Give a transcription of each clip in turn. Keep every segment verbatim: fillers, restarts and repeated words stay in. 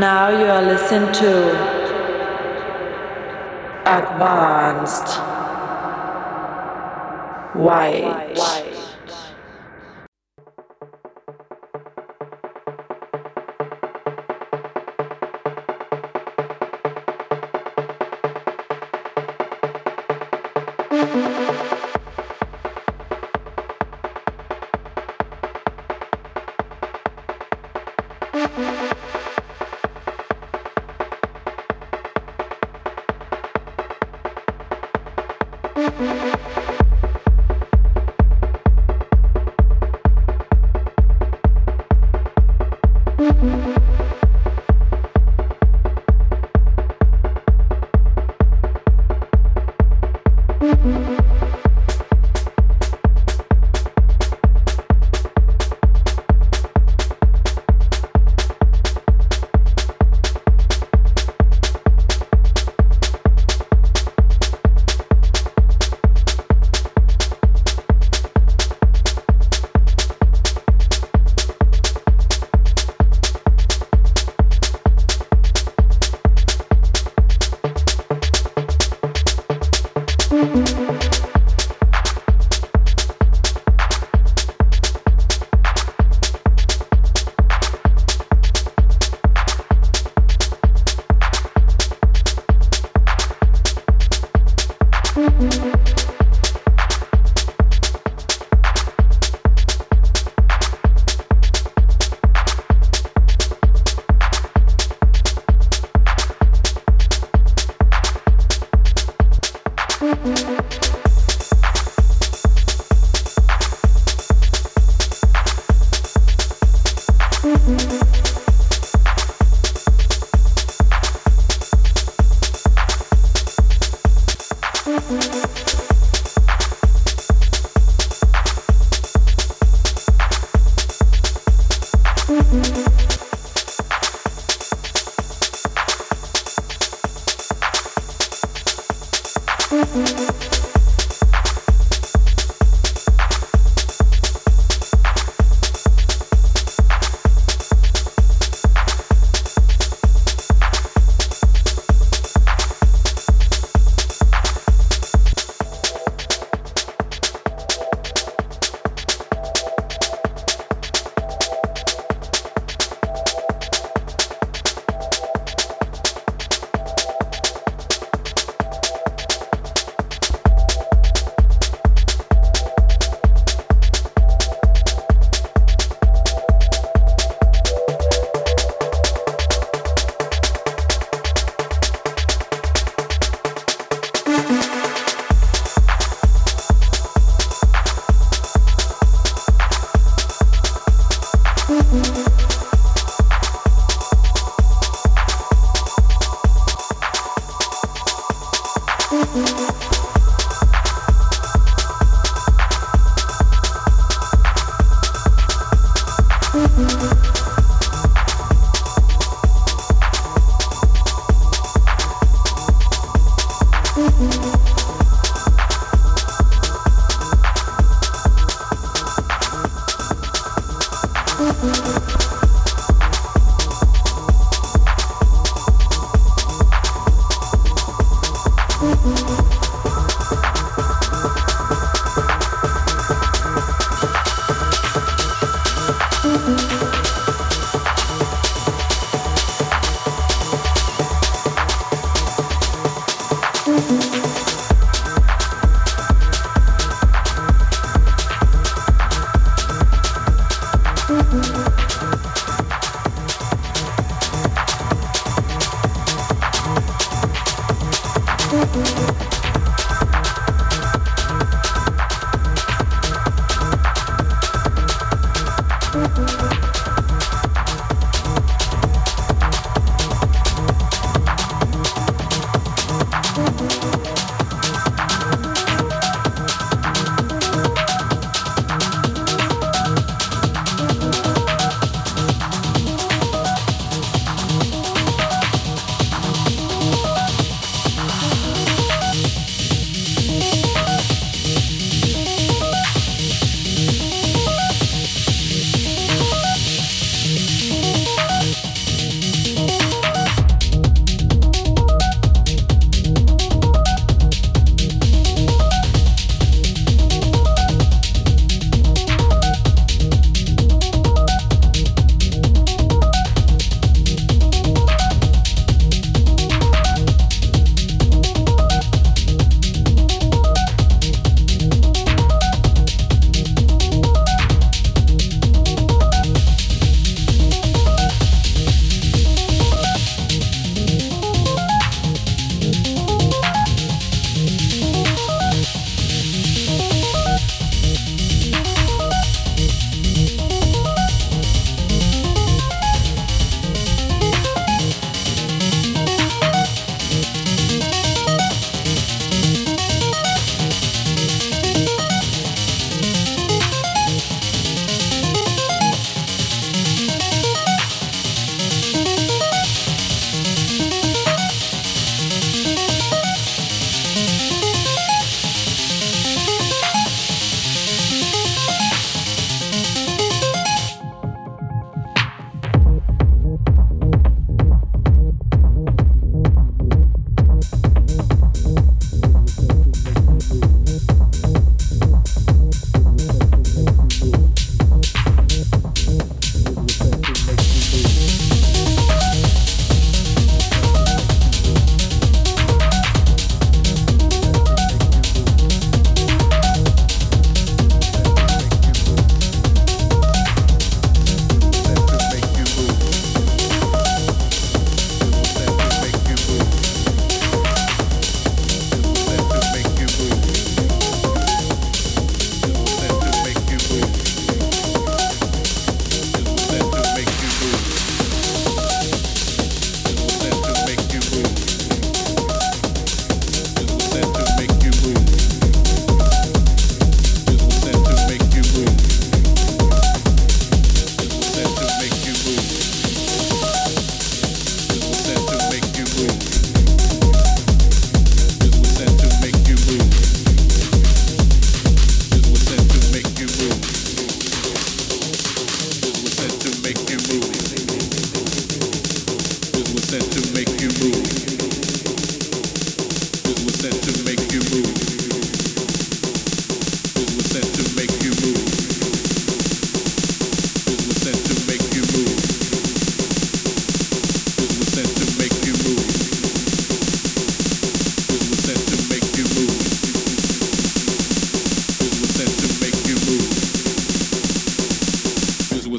Now you are listening to Advanced White.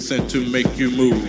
sent to make you move.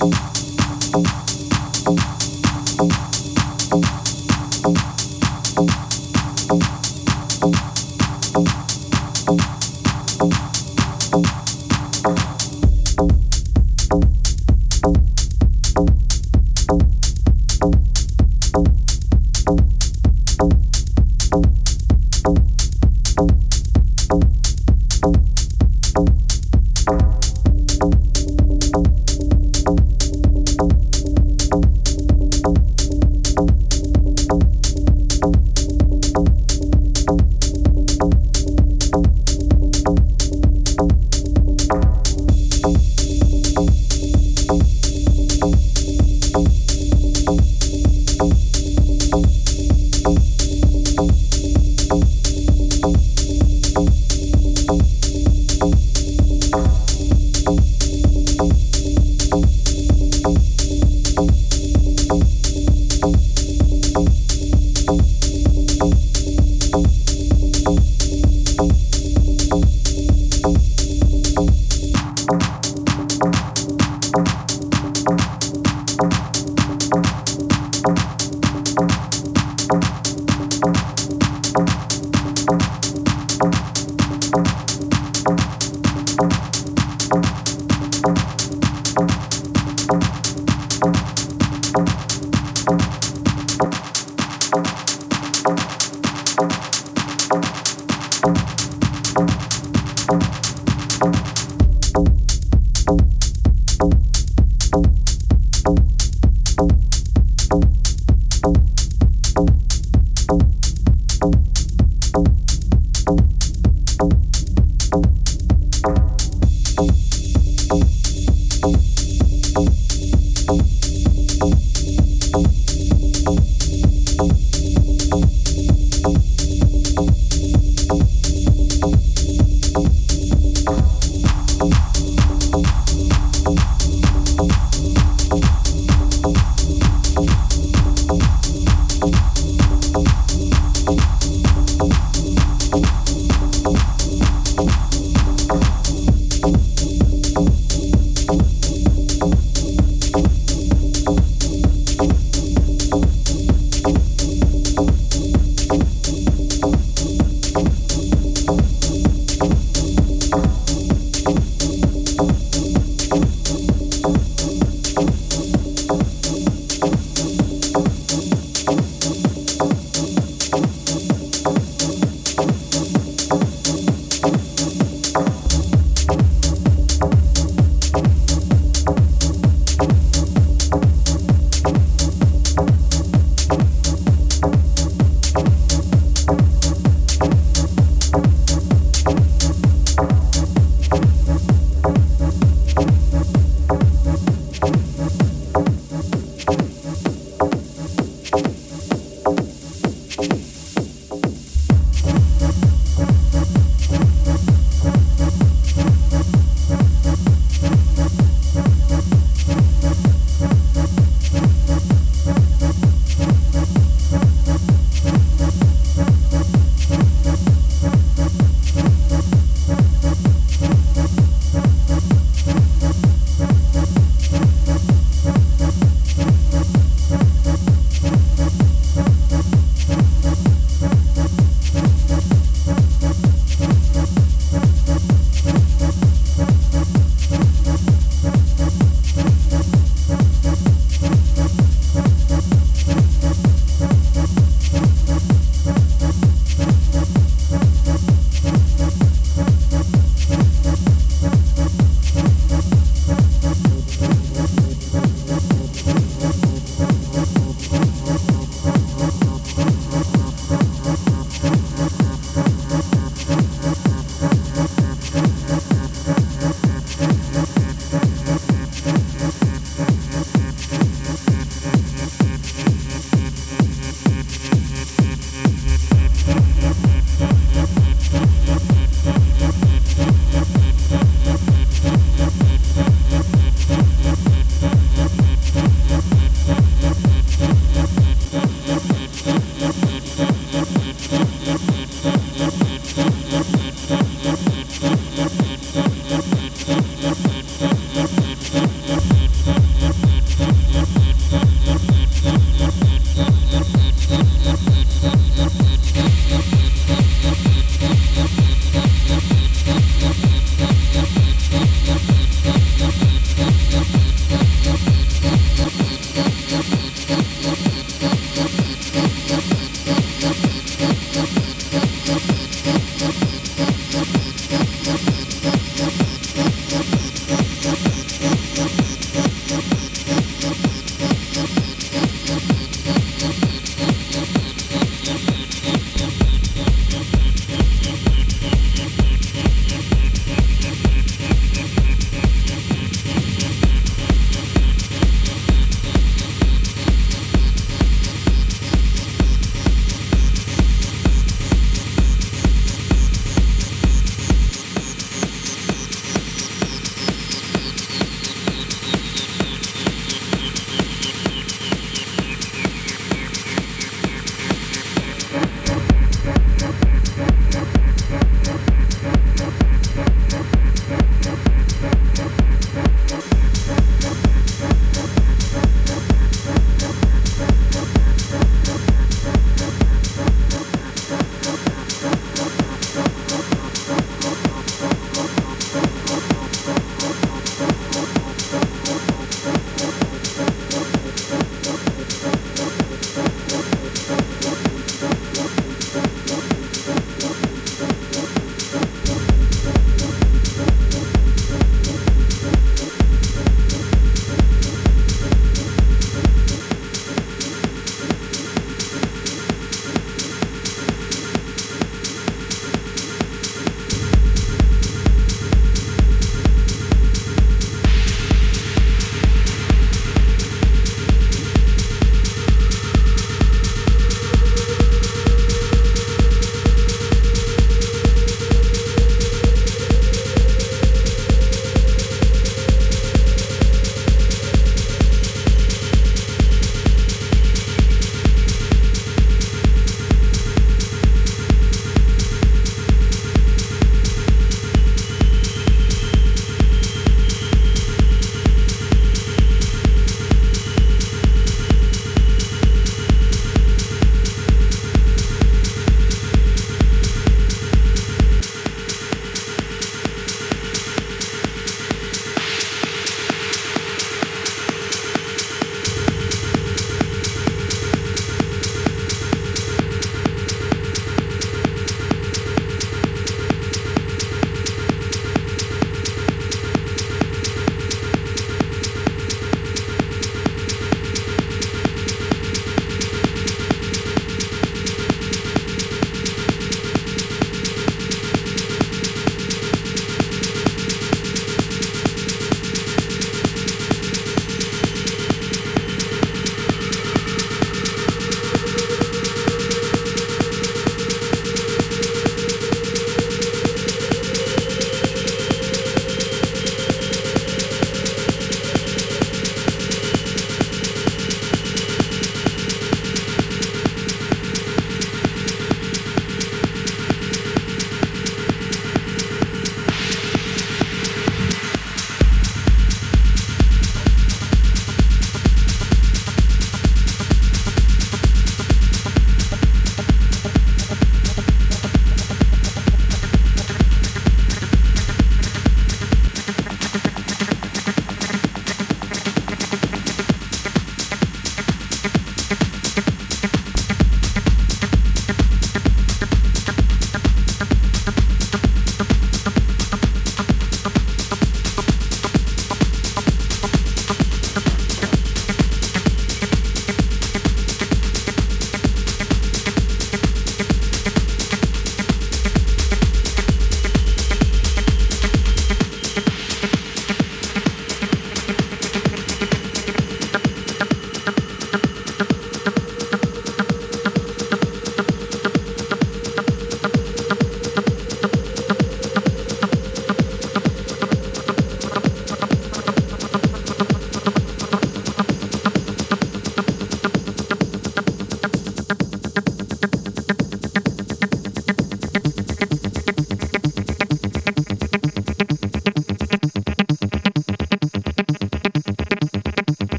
Oh,